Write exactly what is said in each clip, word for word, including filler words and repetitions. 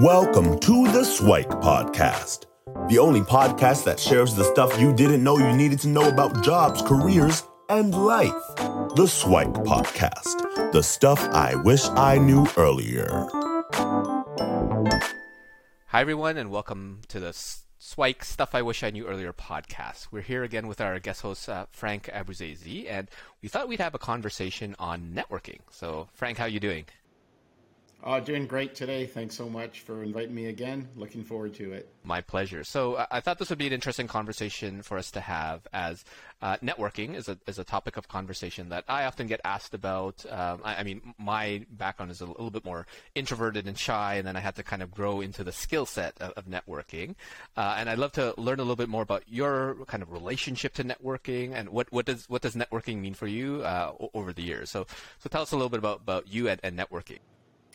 Welcome to the Swike Podcast, the only podcast that shares the stuff you didn't know you needed to know about jobs, careers, and life. The Swike Podcast, the stuff I wish I knew earlier. Hi, everyone, and welcome to the Swike Stuff I Wish I Knew Earlier podcast. We're here again with our guest host, uh, Frank Abruzzi, and we thought we'd have a conversation on networking. So, Frank, how are you doing? Uh, doing great today. Thanks so much for inviting me again. Looking forward to it. My pleasure. So uh, I thought this would be an interesting conversation for us to have, as uh, networking is a is a topic of conversation that I often get asked about. Um, I, I mean, my background is a little bit more introverted and shy, and then I had to kind of grow into the skill set of, of networking. Uh, and I'd love to learn a little bit more about your kind of relationship to networking and what, what does what does networking mean for you uh, over the years. So so tell us a little bit about, about you and, and networking.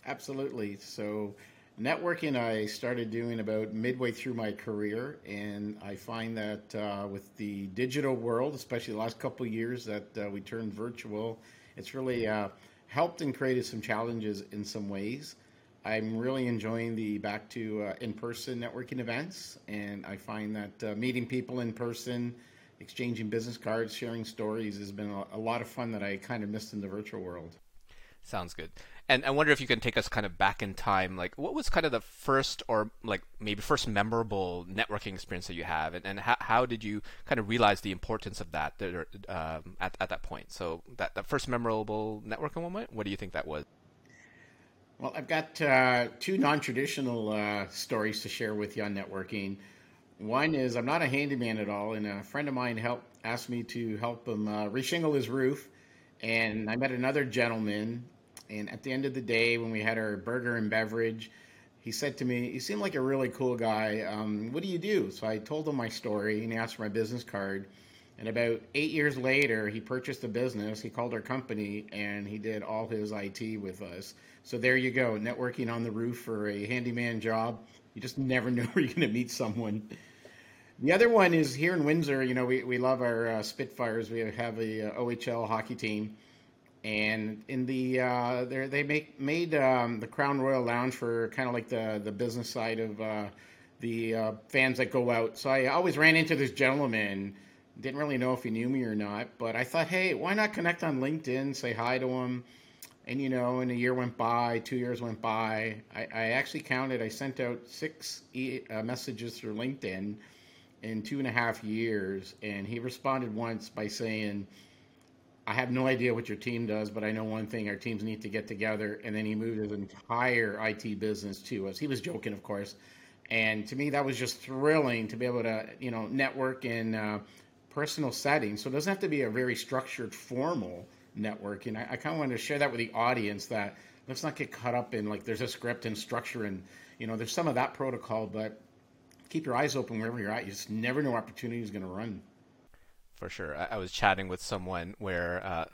Absolutely. So networking, I started doing about midway through my career, and I find that uh, with the digital world, especially the last couple of years that uh, we turned virtual, it's really uh, helped and created some challenges in some ways. I'm really enjoying the back to uh, in-person networking events, and I find that uh, meeting people in person, exchanging business cards, sharing stories has been a lot of fun that I kind of missed in the virtual world. Sounds good. And I wonder if you can take us kind of back in time. Like, what was kind of the first or like maybe first memorable networking experience that you have? And, and how, how did you kind of realize the importance of that um, at, at that point? So that, that first memorable networking moment, what do you think that was? Well, I've got uh, two non-traditional uh, stories to share with you on networking. One is I'm not a handyman at all, and a friend of mine helped asked me to help him uh, reshingle his roof. And I met another gentleman, and at the end of the day, when we had our burger and beverage, he said to me, "You seem like a really cool guy. Um, what do you do?" So I told him my story, and he asked for my business card. And about eight years later, he purchased a business. He called our company, and he did all his I T with us. So there you go, networking on the roof for a handyman job. You just never know where you're going to meet someone. The other one is here in Windsor. You know, we, we love our uh, Spitfires. We have a uh, O H L hockey team, and in the uh, they make made um, the Crown Royal lounge for kind of like the the business side of uh, the uh, fans that go out. So I always ran into this gentleman. Didn't really know if he knew me or not, but I thought, hey, why not connect on LinkedIn, say hi to him, and you know, and a year went by, two years went by. I, I actually counted. I sent out six e- uh, messages through LinkedIn in two and a half years, and he responded once by saying, "I have no idea what your team does, but I know one thing, our teams need to get together." And then he moved his entire I T business to us. He was joking, of course. And to me, that was just thrilling to be able to, you know, network in uh, personal settings. So it doesn't have to be a very structured, formal networking. I, I kind of wanted to share that with the audience, that let's not get caught up in like there's a script and structure, and you know, there's some of that protocol, but keep your eyes open wherever you're at. You just never know opportunity is going to run. For sure. I, I was chatting with someone where uh,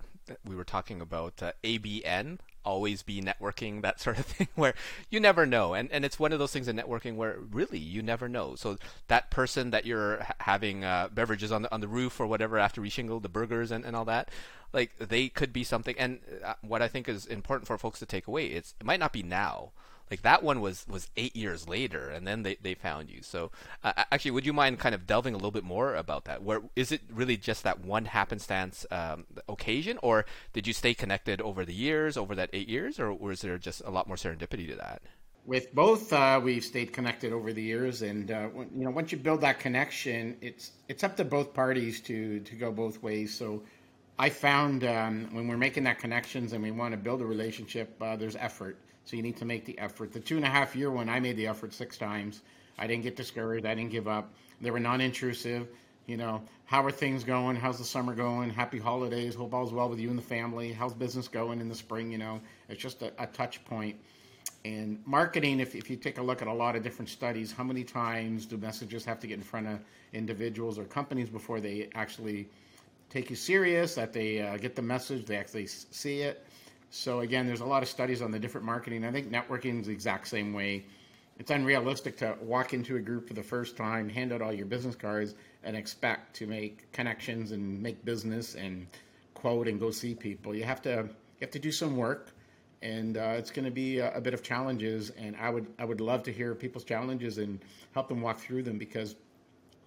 we were talking about uh, A B N, always be networking, that sort of thing, where you never know. And and it's one of those things in networking where really you never know. So that person that you're ha- having uh, beverages on the, on the roof or whatever after reshingle the burgers and, and all that, like they could be something. And what I think is important for folks to take away, it's, it might not be now. Like that one was, was eight years later, and then they, they found you. So uh, actually, would you mind kind of delving a little bit more about that? Where is it really just that one happenstance um, occasion, or did you stay connected over the years, over that eight years, or was there just a lot more serendipity to that? With both, uh, we've stayed connected over the years, and uh, you know, once you build that connection, it's it's up to both parties to to go both ways. So I found um, when we're making that connections and we want to build a relationship, uh, there's effort. So you need to make the effort. The two and a half year one, I made the effort six times. I didn't get discouraged. I didn't give up. They were non-intrusive. You know, how are things going? How's the summer going? Happy holidays. Hope all's well with you and the family. How's business going in the spring? You know, it's just a, a touch point. And marketing, if, if you take a look at a lot of different studies, how many times do messages have to get in front of individuals or companies before they actually take you serious, that they uh, get the message, they actually see it? So again, there's a lot of studies on the different marketing. I think networking is the exact same way. It's unrealistic to walk into a group for the first time, hand out all your business cards, and expect to make connections and make business and quote and go see people. You have to you have to do some work, and uh, it's going to be a, a bit of challenges. And I would I would love to hear people's challenges and help them walk through them, because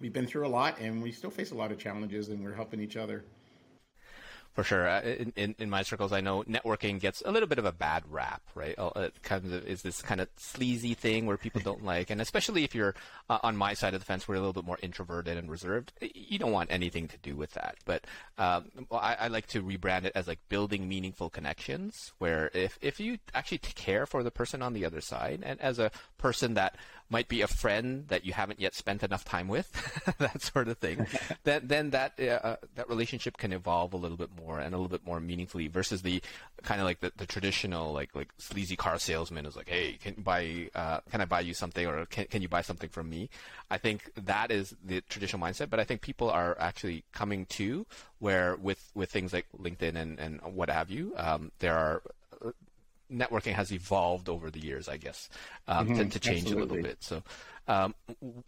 we've been through a lot and we still face a lot of challenges, and we're helping each other. For sure. In, in, in my circles, I know networking gets a little bit of a bad rap, right? It kind of is this kind of sleazy thing where people don't like, and especially if you're uh, on my side of the fence, we're a little bit more introverted and reserved. You don't want anything to do with that. But um, I, I like to rebrand it as like building meaningful connections, where if, if you actually care for the person on the other side, and as a person that might be a friend that you haven't yet spent enough time with, that sort of thing, then, then that, uh, that relationship can evolve a little bit more. more and a little bit more meaningfully, versus the kind of like the, the traditional like like sleazy car salesman is like, hey, can buy uh, can I buy you something, or can, can you buy something from me? I think that is the traditional mindset, but I think people are actually coming to where with, with things like LinkedIn and, and what have you, um, there are uh, networking has evolved over the years, I guess, um, mm-hmm, to, to change absolutely. a little bit. So um,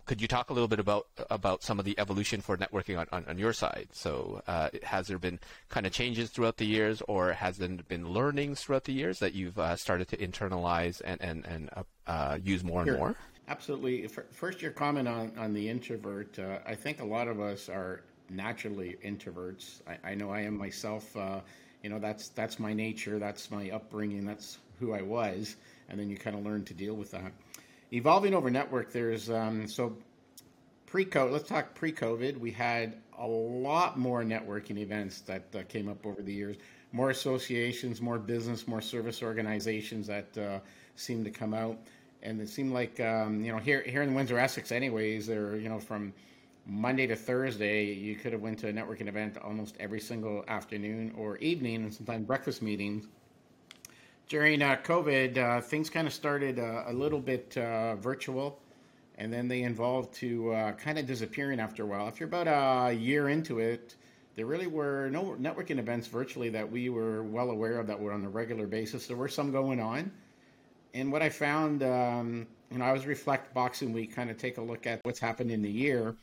could you talk a little bit about about some of the evolution for networking on, on, on your side? So uh, has there been kind of changes throughout the years, or has there been learnings throughout the years that you've uh, started to internalize and, and, and uh, uh, use more sure. and more? Absolutely. First, your comment on, on the introvert. Uh, I think a lot of us are naturally introverts. I, I know I am myself. Uh, You know, that's that's my nature, that's my upbringing, that's who I was, and then you kind of learn to deal with that. Evolving over network, there's, um, so pre-COVID, let's talk pre-COVID, we had a lot more networking events that uh, came up over the years, more associations, more business, more service organizations that uh, seemed to come out, and it seemed like, um, you know, here here in Windsor-Essex anyways, they're, you know, from Monday to Thursday, you could have went to a networking event almost every single afternoon or evening, and sometimes breakfast meetings. During uh, COVID, uh, things kind of started uh, a little bit uh, virtual, and then they evolved to uh, kind of disappearing after a while. After about a year into it, there really were no networking events virtually that we were well aware of that were on a regular basis. There were some going on. And what I found, um, you know, I was reflect Boxing Week, kind of take a look at what's happened in the year.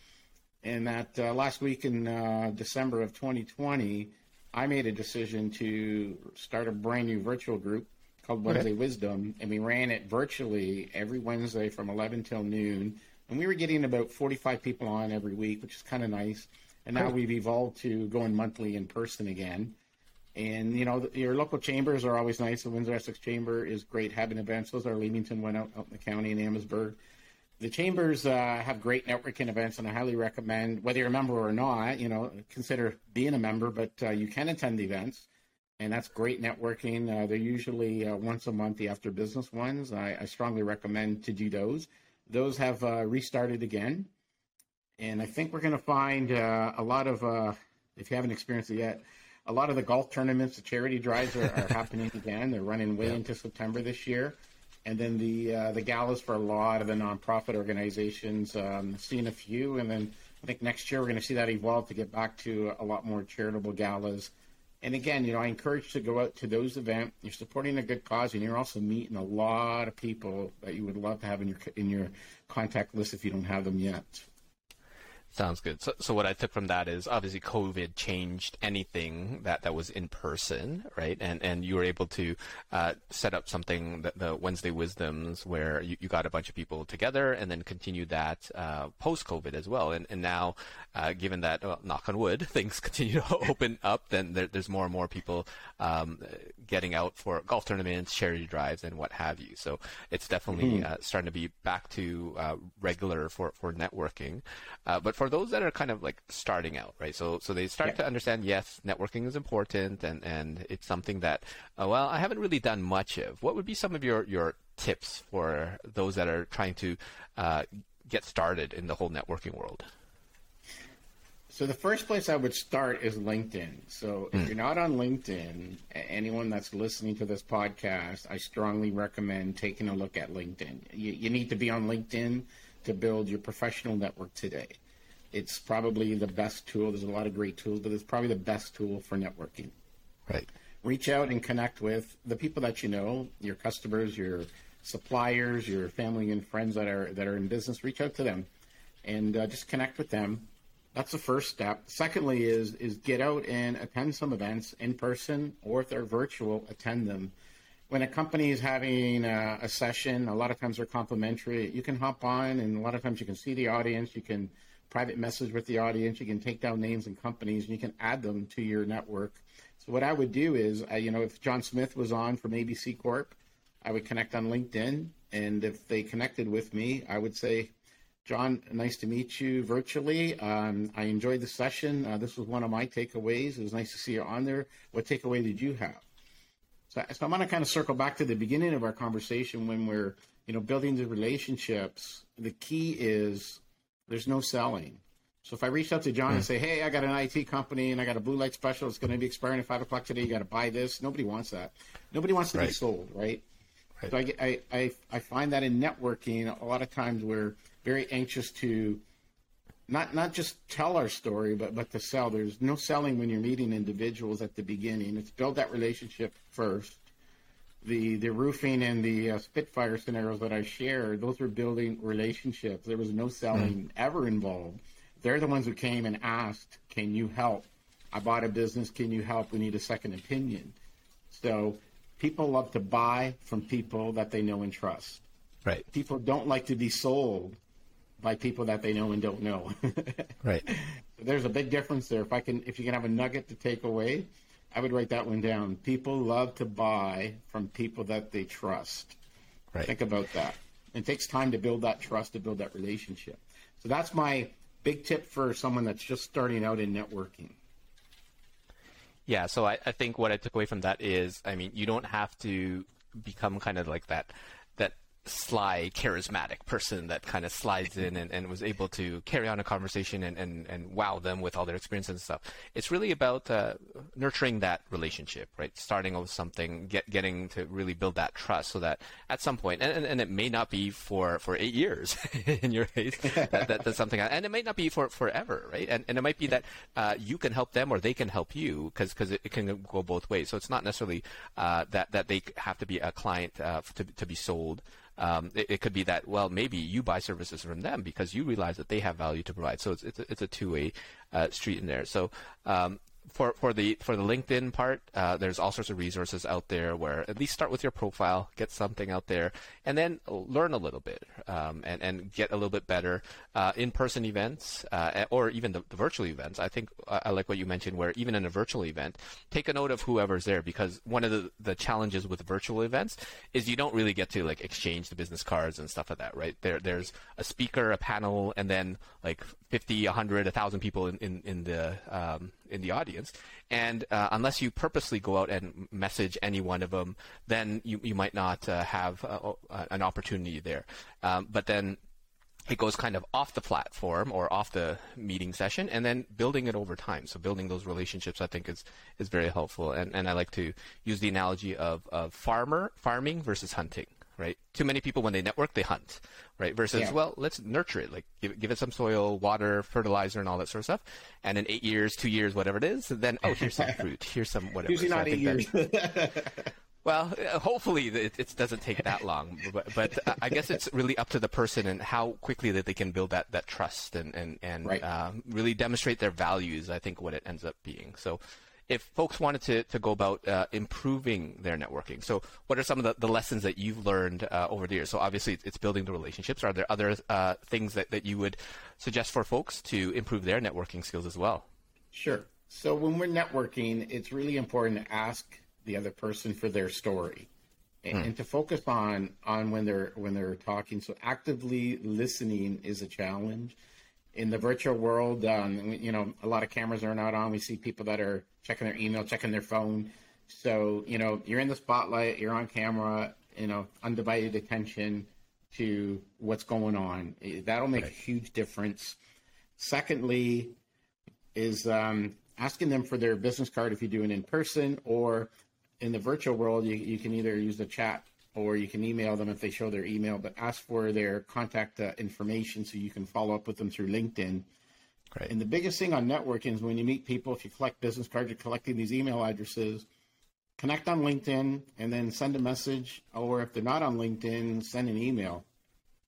And that uh, last week in uh, December of twenty twenty, I made a decision to start a brand new virtual group called Wednesday Wisdom. And we ran it virtually every Wednesday from eleven till noon. And we were getting about forty-five people on every week, which is kind of nice. And now we've evolved to going monthly in person again. And, you know, your local chambers are always nice. The Windsor-Essex Chamber is great having events. Those are Leamington one out, out in the county in Amherstburg. The chambers uh, have great networking events, and I highly recommend, whether you're a member or not, you know, consider being a member, but uh, you can attend the events, and that's great networking. Uh, they're usually uh, once a month, the after business ones. I, I strongly recommend to do those. Those have uh, restarted again, and I think we're going to find uh, a lot of, uh, if you haven't experienced it yet, a lot of the golf tournaments, the charity drives are, are happening again. They're running way yeah. into September this year. And then the uh, the galas for a lot of the nonprofit organizations, um, seen a few. And then I think next year we're going to see that evolve to get back to a lot more charitable galas. And again, you know, I encourage you to go out to those events. You're supporting a good cause, and you're also meeting a lot of people that you would love to have in your in your contact list if you don't have them yet. Sounds good. So, so what I took from that is obviously COVID changed anything that, that was in person, right? And and you were able to uh, set up something, the, the Wednesday Wisdoms, where you, you got a bunch of people together, and then continued that uh, post-COVID as well. And and now, uh, given that, well, knock on wood, things continue to open up, then there, there's more and more people um, getting out for golf tournaments, charity drives, and what have you. So it's definitely mm-hmm. uh, starting to be back to uh, regular for, for networking. Uh, but for those that are kind of like starting out, right? So so they start yeah. to understand, yes, networking is important, and, and it's something that, uh, well, I haven't really done much of. What would be some of your, your tips for those that are trying to uh, get started in the whole networking world? So the first place I would start is LinkedIn. So if mm. you're not on LinkedIn, anyone that's listening to this podcast, I strongly recommend taking a look at LinkedIn. You, you need to be on LinkedIn to build your professional network today. It's probably the best tool. There's a lot of great tools, but it's probably the best tool for networking. Right. Reach out and connect with the people that you know, your customers, your suppliers, your family and friends that are that are in business. Reach out to them and uh, just connect with them. That's the first step. Secondly is is get out and attend some events in person, or if they're virtual, attend them. when a company is having a, a session, a lot of times they're complimentary. You can hop on, and a lot of times you can see the audience. You can private message with the audience. You can take down names and companies, and you can add them to your network. So what I would do is, I, you know, if John Smith was on from A B C Corp, I would connect on LinkedIn. And if they connected with me, I would say, John, nice to meet you virtually. Um, I enjoyed the session. Uh, this was one of my takeaways. It was nice to see you on there. What takeaway did you have? So, so I'm going to kind of circle back to the beginning of our conversation when we're, you know, building the relationships. The key is there's no selling. So if I reached out to John and say, hey, I got an I T company and I got a blue light special. It's going to be expiring at five o'clock today. You got to buy this. Nobody wants that. Nobody wants to right. be sold, right? right. So I, get, I, I, I find that in networking, a lot of times we're very anxious to not not just tell our story, but, but to sell. There's no selling when you're meeting individuals at the beginning. It's build that relationship first. The the roofing and the uh, Spitfire scenarios that I shared, those were building relationships. There was no selling mm. ever involved. They're the ones who came and asked, can you help? I bought a business. Can you help? We need a second opinion. So people love to buy from people that they know and trust. Right. People don't like to be sold by people that they know and don't know. Right. There's a big difference there. If I can, if you can have a nugget to take away, I would write that one down. People love to buy from people that they trust. Right. Think about that. It takes time to build that trust, to build that relationship. So that's my big tip for someone that's just starting out in networking. Yeah, so I, I think what I took away from that is, I mean, you don't have to become kind of like that that sly, charismatic person that kind of slides in and, and was able to carry on a conversation and, and, and wow them with all their experience and stuff. It's really about uh, nurturing that relationship, right? Starting with something, get, getting to really build that trust so that at some point, and, and, and it may not be for, for eight years in your case, that, that, that's something, and it might not be for forever, right? And, and it might be that uh, you can help them or they can help you because it, it can go both ways. So it's not necessarily uh, that, that they have to be a client uh, to, to be sold. Um, it, it could be that, well, maybe you buy services from them because you realize that they have value to provide. So it's it's a, it's a two-way uh, street in there. So um, for for the for the LinkedIn part, uh, there's all sorts of resources out there where at least start with your profile, get something out there, and then learn a little bit um, and, and get a little bit better. Uh, in-person events uh, or even the, the virtual events. I think I like what you mentioned where even in a virtual event, take a note of whoever's there because one of the, the challenges with virtual events is you don't really get to like exchange the business cards and stuff like that, right? There, there's a speaker, a panel, and then like fifty, one hundred, one thousand people in, in, in the um, in the audience. And uh, unless you purposely go out and message any one of them, then you, you might not uh, have uh, an opportunity there. Um, but then it goes kind of off the platform or off the meeting session and then building it over time. So building those relationships, I think, is, is very helpful. And, and I like to use the analogy of, of farmer farming versus hunting. Right. Too many people when they network, they hunt, right? Versus, yeah. well, let's nurture it, like give, give it some soil, water, fertilizer, and all that sort of stuff. And in eight years, two years, whatever it is, then oh, here's some fruit, here's some whatever. Usually so not I think eight years. That, well, hopefully it, it doesn't take that long, but, but I guess it's really up to the person and how quickly that they can build that, that trust and and and right. um, really demonstrate their values. I think what it ends up being so. If folks wanted to, to go about uh, improving their networking, so what are some of the, the lessons that you've learned uh, over the years? So obviously it's building the relationships. Are there other uh, things that, that you would suggest for folks to improve their networking skills as well? Sure. So when we're networking, it's really important to ask the other person for their story and, hmm. and to focus on on when they're when they're talking. So actively listening is a challenge. In the virtual world, um, you know, a lot of cameras are not on. We see people that are checking their email, checking their phone. So, you know, you're in the spotlight, you're on camera, you know, undivided attention to what's going on. That'll make right. a huge difference. Secondly is um, asking them for their business card if you do it in person, or in the virtual world, you, you can either use the chat or you can email them if they show their email, but ask for their contact uh, information so you can follow up with them through LinkedIn. Great. And the biggest thing on networking is when you meet people, if you collect business cards, you're collecting these email addresses, connect on LinkedIn and then send a message, or if they're not on LinkedIn, send an email.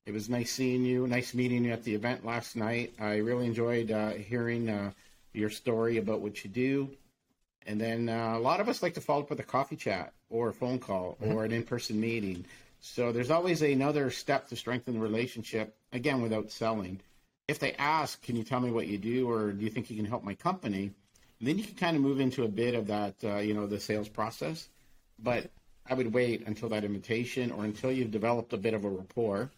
It was nice seeing you, nice meeting you at the event last night. I really enjoyed uh, hearing uh, your story about what you do. And then uh, a lot of us like to follow up with a coffee chat or a phone call mm-hmm. or an in-person meeting. So there's always another step to strengthen the relationship, again, without selling. If they ask, can you tell me what you do, or do you think you can help my company? And then you can kind of move into a bit of that, uh, you know, the sales process. But I would wait until that invitation or until you've developed a bit of a rapport.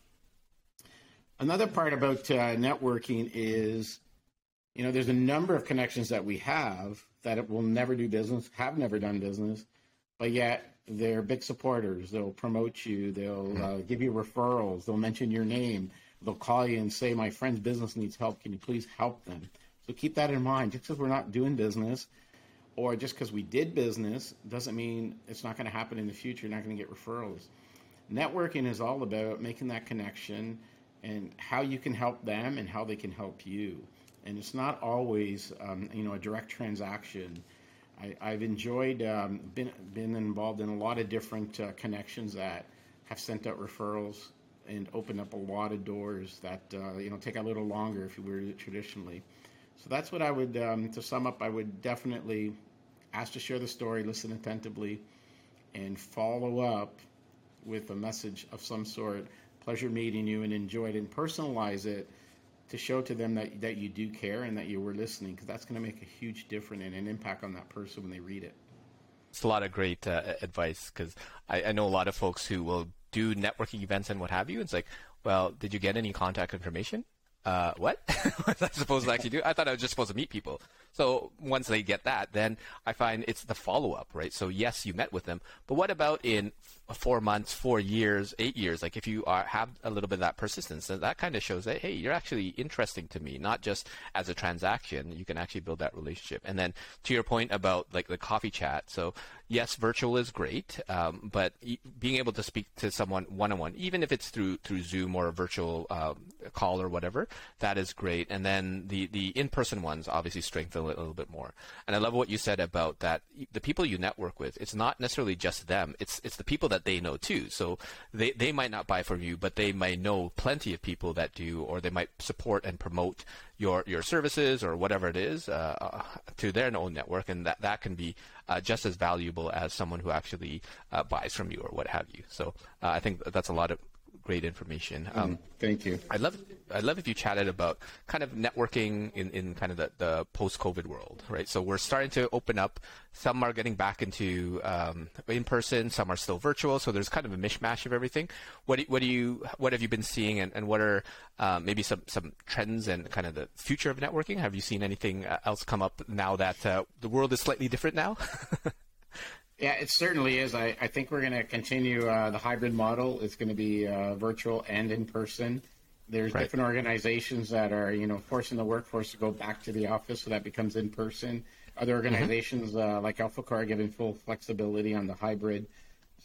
Another part about uh, networking is, you know, there's a number of connections that we have that it will never do business, have never done business, but yet they're big supporters. They'll promote you. They'll uh, give you referrals. They'll mention your name. They'll call you and say, my friend's business needs help. Can you please help them? So keep that in mind. Just because we're not doing business or just because we did business doesn't mean it's not going to happen in the future. You're not going to get referrals. Networking is all about making that connection and how you can help them and how they can help you. And it's not always, um, you know, a direct transaction. I, I've enjoyed, um, been been involved in a lot of different uh, connections that have sent out referrals and opened up a lot of doors that, uh, you know, take a little longer if you were traditionally. So that's what I would, um, to sum up, I would definitely ask to share the story, listen attentively, and follow up with a message of some sort. Pleasure meeting you, and enjoy it, and personalize it to show to them that, that you do care and that you were listening, because that's going to make a huge difference and an impact on that person when they read it. It's a lot of great uh, advice, because I, I know a lot of folks who will do networking events and what have you. It's like, well, did you get any contact information? Uh, what? What's I supposed to actually do? I thought I was just supposed to meet people. So once they get that, then I find it's the follow-up, right? So yes, you met with them, but what about in four months, four years, eight years? Like if you are, have a little bit of that persistence, then that kind of shows that, hey, you're actually interesting to me, not just as a transaction. You can actually build that relationship. And then to your point about like the coffee chat. So yes, virtual is great, um, but e- being able to speak to someone one-on-one, even if it's through through Zoom or a virtual um, call or whatever, that is great. And then the, the in-person ones obviously strengthen a little bit more. And I love what you said about that. The people you network with, it's not necessarily just them. It's it's the people that they know too. So they, they might not buy from you, but they might know plenty of people that do, or they might support and promote your your services or whatever it is uh, to their own network. And that, that can be uh, just as valuable as someone who actually uh, buys from you or what have you. So uh, I think that's a lot of great information. Um, Thank you. I love I love if you chatted about kind of networking in, in kind of the, the post-COVID world, right? So we're starting to open up. Some are getting back into um, in-person. Some are still virtual. So there's kind of a mishmash of everything. What do, what do you what have you been seeing, and, and what are uh, maybe some, some trends and kind of the future of networking? Have you seen anything else come up now that uh, the world is slightly different now? Yeah, it certainly is. I, I think we're going to continue uh, the hybrid model. It's going to be uh, virtual and in person. There's right. different organizations that are, you know, forcing the workforce to go back to the office, so that becomes in person. Other organizations mm-hmm. uh, like AlphaCar are giving full flexibility on the hybrid.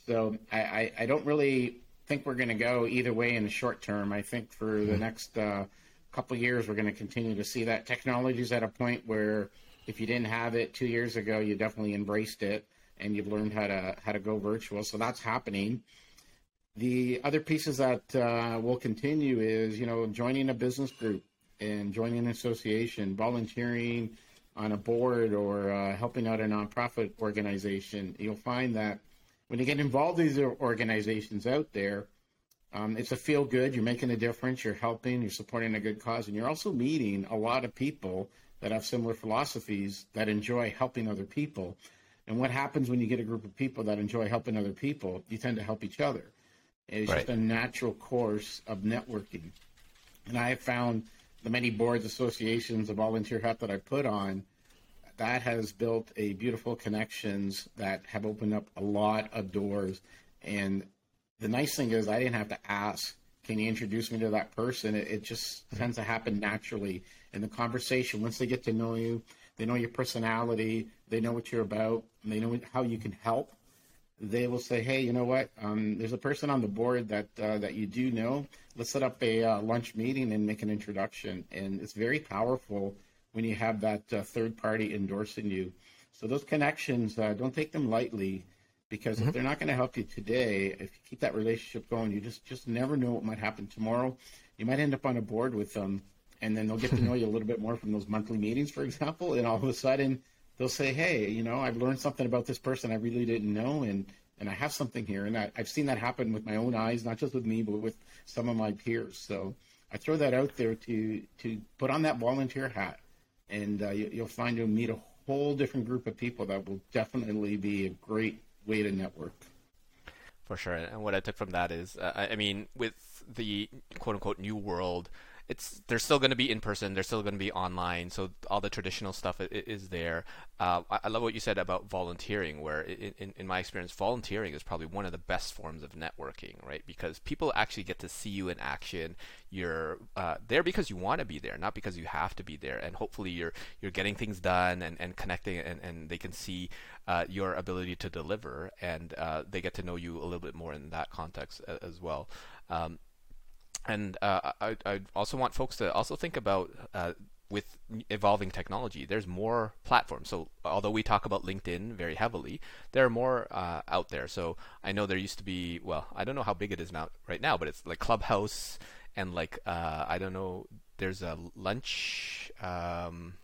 So I, I, I don't really think we're going to go either way in the short term. I think for mm-hmm. the next uh, couple of years, we're going to continue to see that. Technology is at a point where if you didn't have it two years ago, you definitely embraced it, and you've learned how to how to go virtual. So that's happening. The other pieces that uh, will continue is, you know, joining a business group and joining an association, volunteering on a board, or uh, helping out a nonprofit organization. You'll find that when you get involved in these organizations out there, um, it's a feel good. You're making a difference. You're helping. You're supporting a good cause. And you're also meeting a lot of people that have similar philosophies that enjoy helping other people. And what happens when you get a group of people that enjoy helping other people, you tend to help each other. It's right. just a natural course of networking. And I have found the many boards, associations, the volunteer hat that I put on, that has built a beautiful connections that have opened up a lot of doors. And the nice thing is I didn't have to ask, can you introduce me to that person? It, it just tends to happen naturally in the conversation. Once they get to know you, they know your personality, they know what you're about, and they know how you can help. They will say, hey, you know what? Um, there's a person on the board that uh, that you do know. Let's set up a uh, lunch meeting and make an introduction. And it's very powerful when you have that uh, third party endorsing you. So those connections, uh, don't take them lightly, because mm-hmm. if they're not going to help you today, if you keep that relationship going, you just, just never know what might happen tomorrow. You might end up on a board with them, and then they'll get to know you a little bit more from those monthly meetings, for example, and all of a sudden they'll say, hey, you know, I've learned something about this person I really didn't know, and and I have something here. And I, I've seen that happen with my own eyes, not just with me, but with some of my peers. So I throw that out there to to put on that volunteer hat, and uh, you, you'll find you'll meet a whole different group of people that will definitely be a great way to network. For sure. And what I took from that is, uh, I mean, with the quote-unquote new world, it's they're still going to be in person, they're still going to be online, so all the traditional stuff is there. Uh, I love what you said about volunteering, where in, in my experience, volunteering is probably one of the best forms of networking, right? Because people actually get to see you in action. You're uh, there because you want to be there, not because you have to be there. And hopefully you're you're getting things done and, and connecting, and, and they can see uh, your ability to deliver, and uh, they get to know you a little bit more in that context as well. Um, And uh, I, I also want folks to also think about, uh, with evolving technology, there's more platforms. So although we talk about LinkedIn very heavily, there are more uh, out there. So I know there used to be, well, I don't know how big it is now right now, but it's like Clubhouse and like, uh, I don't know, there's a lunch, um,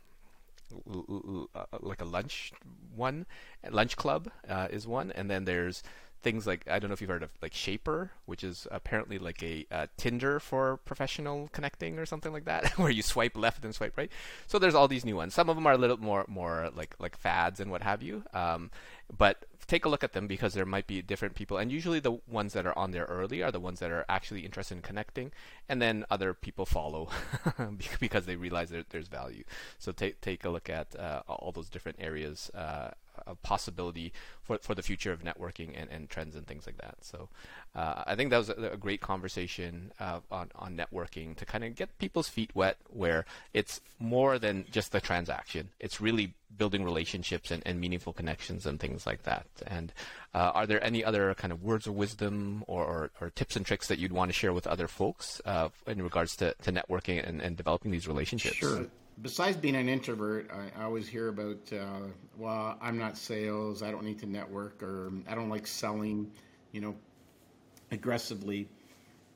like a lunch one, Lunch Club uh, is one. And then there's things like, I don't know if you've heard of like Shaper, which is apparently like a uh, Tinder for professional connecting or something like that, where you swipe left and swipe right. So there's all these new ones. Some of them are a little more more like like fads and what have you. Um, but take a look at them, because there might be different people. And usually the ones that are on there early are the ones that are actually interested in connecting. And then other people follow because they realize there, there's value. So take take a look at uh, all those different areas uh, a possibility for, for the future of networking and, and trends and things like that. So uh, I think that was a, a great conversation uh, on, on networking, to kind of get people's feet wet, where it's more than just the transaction. It's really building relationships and, and meaningful connections and things like that. And uh, are there any other kind of words of wisdom or, or, or tips and tricks that you'd want to share with other folks uh, in regards to, to networking and, and developing these relationships? Sure. Besides being an introvert, I, I always hear about, uh, well, I'm not sales, I don't need to network, or I don't like selling, you know, aggressively.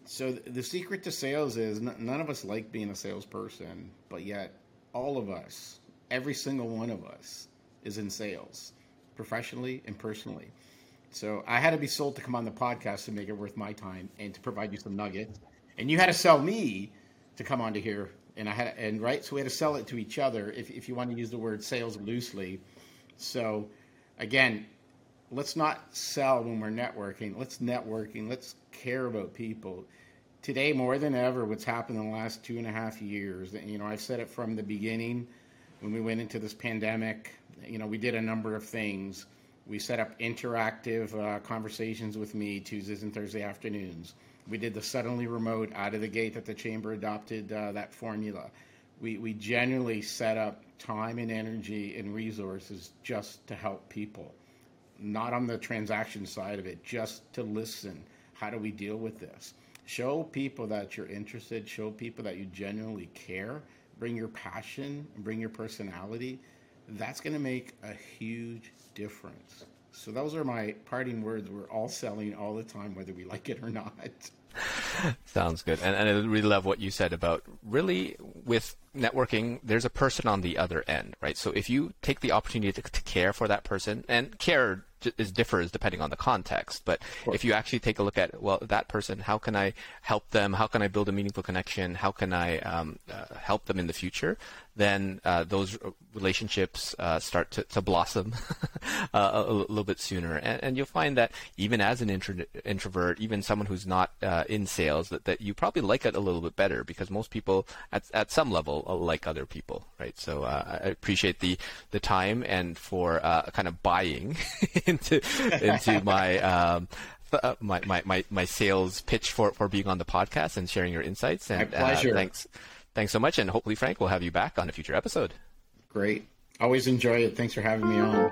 So th- the secret to sales is n- none of us like being a salesperson, but yet all of us, every single one of us is in sales, professionally and personally. So I had to be sold to come on the podcast to make it worth my time and to provide you some nuggets. And you had to sell me to come on to here. And I had, and right, so we had to sell it to each other, if if you want to use the word sales loosely. So again, let's not sell when we're networking. Let's networking. Let's care about people. Today, more than ever, what's happened in the last two and a half years, and, you know, I've said it from the beginning when we went into this pandemic, you know, we did a number of things. We set up interactive uh, conversations with me Tuesdays and Thursday afternoons. We did the suddenly remote out of the gate that the chamber adopted, uh, that formula. We we generally set up time and energy and resources just to help people, not on the transaction side of it, just to listen. How do we deal with this? Show people that you're interested, show people that you genuinely care, bring your passion, bring your personality. That's gonna make a huge difference. So those are my parting words. We're all selling all the time, whether we like it or not. Sounds good. And, and I really love what you said about, really, with networking, there's a person on the other end, right? So if you take the opportunity to, to care for that person, and care is differs depending on the context, but if you actually take a look at, well, that person, how can I help them? How can I build a meaningful connection? How can I um, uh, help them in the future? Then uh, those relationships uh, start to, to blossom uh, a, a little bit sooner. And, and you'll find that even as an intro, introvert, even someone who's not uh, in sales, that, that you probably like it a little bit better, because most people at at some level like other people, right? So uh, I appreciate the, the time and for uh, kind of buying into into my, um, uh, my my my my sales pitch for, for being on the podcast and sharing your insights. And my pleasure. Uh, thanks, thanks so much, and hopefully, Frank, we'll have you back on a future episode. Great, always enjoy it. Thanks for having me on.